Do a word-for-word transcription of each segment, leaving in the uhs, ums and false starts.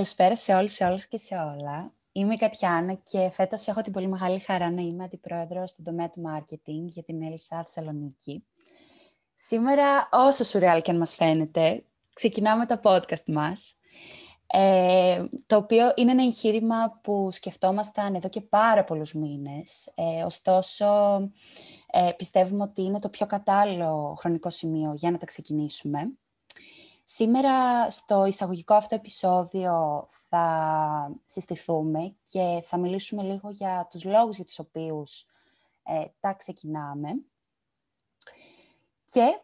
Καλησπέρα σε όλους, σε όλες και σε όλα. Είμαι η Κατιάνα και φέτος έχω την πολύ μεγάλη χαρά να είμαι αντιπρόεδρος στον τομέα του marketing για την ELSA Θεσσαλονίκη. Σήμερα, όσο σουρεάλ και αν μας φαίνεται, ξεκινάμε το podcast μας, ε, το οποίο είναι ένα εγχείρημα που σκεφτόμασταν εδώ και πάρα πολλούς μήνες. Ε, ωστόσο, ε, πιστεύουμε ότι είναι το πιο κατάλληλο χρονικό σημείο για να τα ξεκινήσουμε. Σήμερα στο εισαγωγικό αυτό επεισόδιο θα συστηθούμε και θα μιλήσουμε λίγο για τους λόγους για τους οποίους ε, τα ξεκινάμε. Και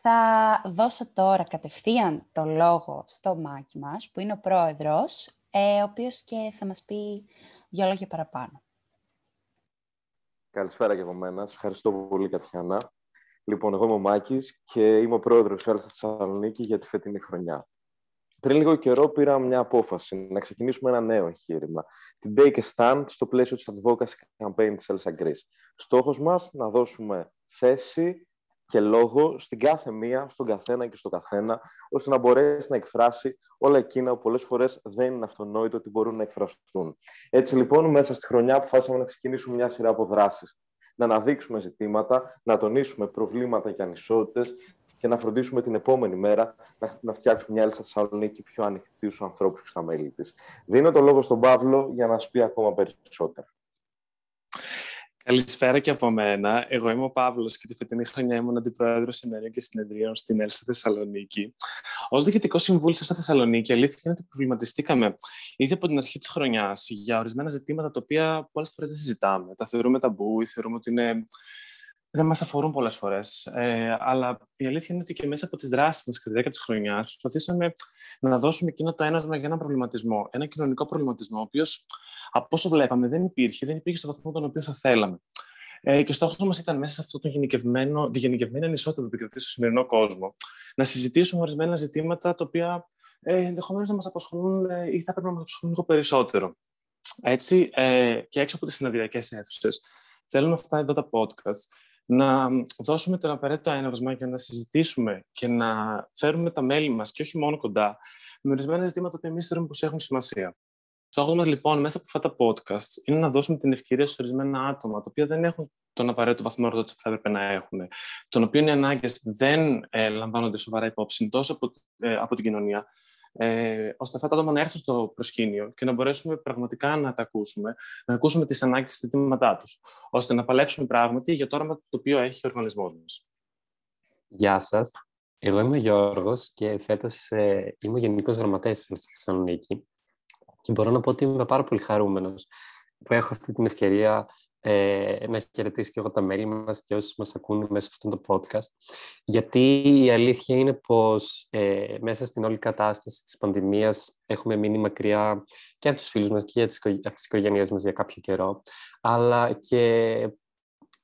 θα δώσω τώρα κατευθείαν το λόγο στο Μάκη μας, που είναι ο πρόεδρος, ε, ο οποίος και θα μας πει δύο λόγια παραπάνω. Καλησπέρα και από μένα. Σας ευχαριστώ πολύ, Κατιάνα. Λοιπόν, εγώ είμαι ο Μάκης και είμαι ο πρόεδρος της ELSA Θεσσαλονίκη για τη φετινή χρονιά. Πριν λίγο καιρό πήρα μια απόφαση να ξεκινήσουμε ένα νέο εγχείρημα, την Take a Stand, στο πλαίσιο της Advocacy Campaign της ELSA Greece. Στόχος μας να δώσουμε θέση και λόγο στην κάθε μία, στον καθένα και στον καθένα, ώστε να μπορέσει να εκφράσει όλα εκείνα που πολλές φορές δεν είναι αυτονόητο ότι μπορούν να εκφραστούν. Έτσι λοιπόν, μέσα στη χρονιά αποφάσισαμε να ξεκινήσουμε μια σειρά από δράσεις. Να αναδείξουμε ζητήματα, να τονίσουμε προβλήματα και ανισότητες και να φροντίσουμε την επόμενη μέρα να φτιάξουμε μια ELSA Θεσσαλονίκη πιο ανοιχτή στους ανθρώπους και στα μέλη της. Δίνω το λόγο στον Παύλο για να σου πει ακόμα περισσότερα. Καλησπέρα και από μένα. Εγώ είμαι ο Παύλος και τη φετινή χρονιά ήμουν αντιπρόεδρος Συνέδριων και Συνεδρίων στην ELSA Θεσσαλονίκη. Ως Διοικητικό Συμβούλιο της ELSA Θεσσαλονίκη, αλήθεια είναι ότι προβληματιστήκαμε ήδη από την αρχή της χρονιάς για ορισμένα ζητήματα τα οποία πολλές φορές δεν συζητάμε. Τα θεωρούμε ταμπού ή θεωρούμε ότι είναι... δεν μας αφορούν πολλές φορές. Ε, αλλά η αλήθεια είναι ότι και μέσα από τις δράσεις μας κατά τη διάρκεια της χρονιάς προσπαθήσαμε να δώσουμε εκείνο το ένασμα για έναν προβληματισμό, ένα κοινωνικό προβληματισμό, ο οποίος, από όσο βλέπαμε, δεν υπήρχε, δεν υπήρχε στο βαθμό τον οποίο θα θέλαμε. Ε, και στόχος μας ήταν μέσα σε αυτή τη γενικευμένη ανισότητα που επικρατεί στο σημερινό κόσμο να συζητήσουμε ορισμένα ζητήματα τα οποία ε, ενδεχομένως να μας απασχολούν ε, ή θα πρέπει να μας απασχολούν λίγο περισσότερο. Έτσι, ε, και έξω από τις συναδριακές αίθουσες, θέλουμε αυτά εδώ τα podcast να δώσουμε τον απαραίτητο έναυσμα και να συζητήσουμε και να φέρουμε τα μέλη μας και όχι μόνο κοντά με ορισμένα ζητήματα που εμείς θεωρούμε πως έχουν σημασία. Στόχος μας λοιπόν μέσα από αυτά τα podcasts είναι να δώσουμε την ευκαιρία σε ορισμένα άτομα τα οποία δεν έχουν τον απαραίτητο βαθμό ερωτώση που θα έπρεπε να έχουν, των οποίων οι ανάγκες δεν ε, λαμβάνονται σοβαρά υπόψη τόσο από, ε, από την κοινωνία, ε, ώστε αυτά τα άτομα να έρθουν στο προσκήνιο και να μπορέσουμε πραγματικά να τα ακούσουμε, να ακούσουμε τις ανάγκες και ζητήματά τους, ώστε να παλέψουμε πράγματι για το όραμα το οποίο έχει ο οργανισμός μας. Γεια σας. Εγώ είμαι ο Γιώργος και φέτος ε, είμαι γενικός γραμματέας στη Θεσσαλονίκη. Και μπορώ να πω ότι είμαι πάρα πολύ χαρούμενος που έχω αυτή την ευκαιρία ε, να χαιρετήσω και εγώ τα μέλη μας και όσοι μας ακούνε μέσα σε αυτό το podcast. Γιατί η αλήθεια είναι πως ε, μέσα στην όλη κατάσταση της πανδημίας έχουμε μείνει μακριά και από τους φίλους μας και από τις οικογένειές μας για κάποιο καιρό, αλλά και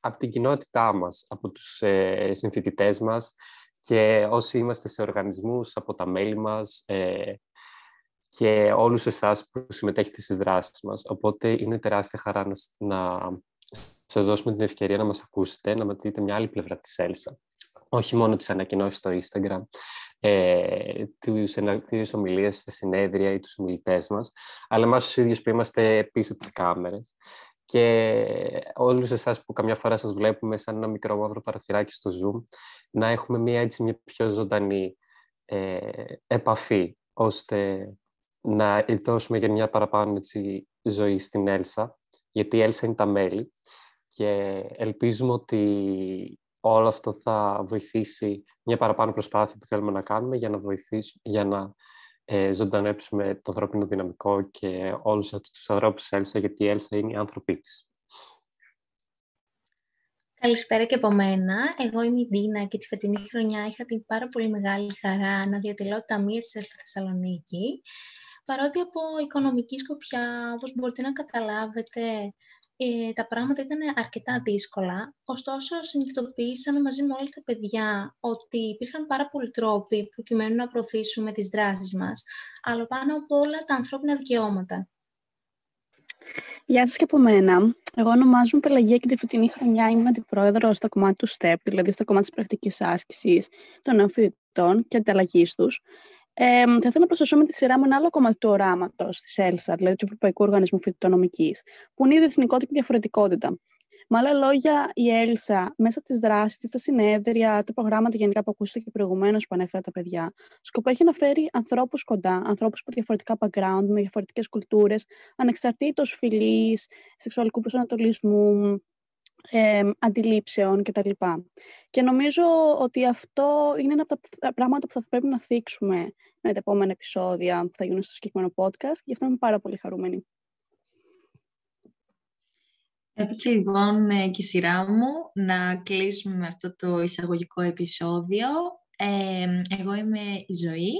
από την κοινότητά μας, από τους ε, συμφοιτητές μας και όσοι είμαστε σε οργανισμούς, από τα μέλη μας, ε, και όλους εσάς που συμμετέχετε στις δράσεις μας. Οπότε είναι τεράστια χαρά να, να σας δώσουμε την ευκαιρία να μας ακούσετε, να δείτε μια άλλη πλευρά της ELSA. Όχι μόνο τις ανακοινώσεις στο Instagram, ε, τις ομιλίες στα συνέδρια ή τους ομιλητές μας, αλλά εμάς τους ίδιους που είμαστε πίσω από τις κάμερες. Και όλους εσάς που καμιά φορά σας βλέπουμε σαν ένα μικρό μαύρο παραθυράκι στο Zoom, να έχουμε μια, έτσι, μια πιο ζωντανή ε, επαφή, ώστε να δώσουμε για μια παραπάνω, έτσι, ζωή στην ELSA, γιατί η ELSA είναι τα μέλη και ελπίζουμε ότι όλο αυτό θα βοηθήσει μια παραπάνω προσπάθεια που θέλουμε να κάνουμε για να, για να ε, ζωντανέψουμε το ανθρώπινο δυναμικό και όλους τους ανθρώπους της ELSA, γιατί η ELSA είναι οι άνθρωποι της. Καλησπέρα και από μένα. Εγώ είμαι η Ντίνα και τη φετινή χρονιά είχα την πάρα πολύ μεγάλη χαρά να διατελώ ταμείες της ELSA Θεσσαλονίκη. Παρότι από οικονομική σκοπιά, όπως μπορείτε να καταλάβετε, ε, τα πράγματα ήταν αρκετά δύσκολα. Ωστόσο, συνειδητοποιήσαμε μαζί με όλα τα παιδιά ότι υπήρχαν πάρα πολλοί τρόποι προκειμένου να προωθήσουμε τις δράσεις μας, αλλά πάνω απ' όλα τα ανθρώπινα δικαιώματα. Γεια σας και από μένα. Εγώ ονομάζομαι Πελαγία και τη φετινή χρονιά είμαι αντιπρόεδρος στο κομμάτι του στεπ, δηλαδή στο κομμάτι της πρακτικής άσκησης των νέων φοιτητών και ανταλλαγής τους. Ε, θα ήθελα να προσθέσω με τη σειρά μου ένα άλλο κομμάτι του οράματος της ΕΛΣΑ, δηλαδή του Ευρωπαϊκού Οργανισμού Φοιτητονομικής, που είναι η διεθνικότητα και η διαφορετικότητα. Με άλλα λόγια, η ΕΛΣΑ μέσα από τις δράσεις της, τα συνέδρια, τα προγράμματα γενικά που ακούστηκε και προηγουμένως που ανέφερα τα παιδιά, σκοπό έχει να φέρει ανθρώπους κοντά, ανθρώπους από διαφορετικά background, με διαφορετικές κουλτούρες, ανεξαρτήτως φυλής, σεξουαλικού προσανατολισμού, Ε, αντιλήψεων κτλ. Και νομίζω ότι αυτό είναι ένα από τα πράγματα που θα πρέπει να θίξουμε με τα επόμενα επεισόδια που θα γίνουν στο συγκεκριμένο podcast, και γι' αυτό είμαι πάρα πολύ χαρούμενη. Έτσι λοιπόν και η σειρά μου να κλείσουμε με αυτό το εισαγωγικό επεισόδιο. Ε, εγώ είμαι η Ζωή,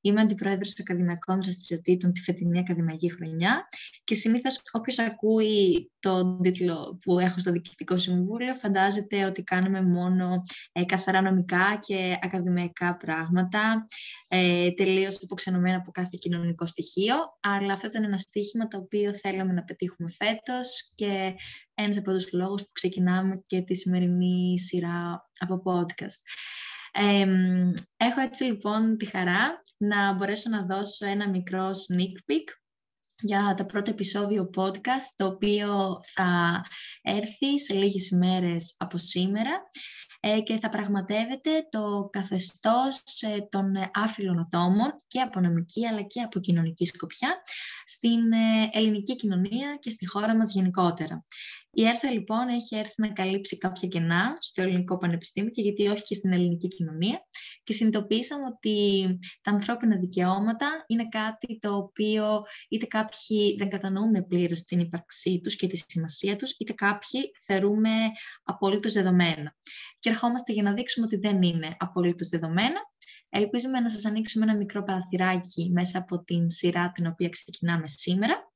είμαι αντιπρόεδρος των ακαδημαϊκών δραστηριοτήτων τη φετινή ακαδημαϊκή χρονιά και συνήθως όποιος ακούει τον τίτλο που έχω στο Διοικητικό Συμβούλιο φαντάζεται ότι κάνουμε μόνο ε, καθαρά νομικά και ακαδημαϊκά πράγματα, ε, τελείως αποξενωμένα από κάθε κοινωνικό στοιχείο, αλλά αυτό ήταν ένα στοίχημα το οποίο θέλαμε να πετύχουμε φέτος και ένας από τους λόγους που ξεκινάμε και τη σημερινή σειρά από podcast. Ε, έχω έτσι λοιπόν τη χαρά να μπορέσω να δώσω ένα μικρό sneak peek για το πρώτο επεισόδιο podcast, το οποίο θα έρθει σε λίγες ημέρες από σήμερα ε, και θα πραγματεύεται το καθεστώς ε, των άφυλων ατόμων και από νομική αλλά και από κοινωνική σκοπιά στην ε, ελληνική κοινωνία και στη χώρα μας γενικότερα. Η ΕΡΣΑ λοιπόν έχει έρθει να καλύψει κάποια κενά στο ελληνικό πανεπιστήμιο και γιατί όχι και στην ελληνική κοινωνία, και συνειδητοποίησαμε ότι τα ανθρώπινα δικαιώματα είναι κάτι το οποίο είτε κάποιοι δεν κατανοούμε πλήρως την ύπαρξή τους και τη σημασία τους, είτε κάποιοι θεωρούμε απολύτως δεδομένα. Και ερχόμαστε για να δείξουμε ότι δεν είναι απολύτως δεδομένα. Ελπίζουμε να σας ανοίξουμε ένα μικρό παραθυράκι μέσα από την σειρά την οποία ξεκινάμε σήμερα.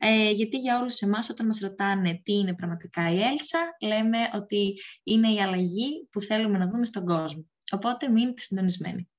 Ε, γιατί για όλους εμάς όταν μας ρωτάνε τι είναι πραγματικά η ΕΛΣΑ, λέμε ότι είναι η αλλαγή που θέλουμε να δούμε στον κόσμο. Οπότε μείνετε συντονισμένοι.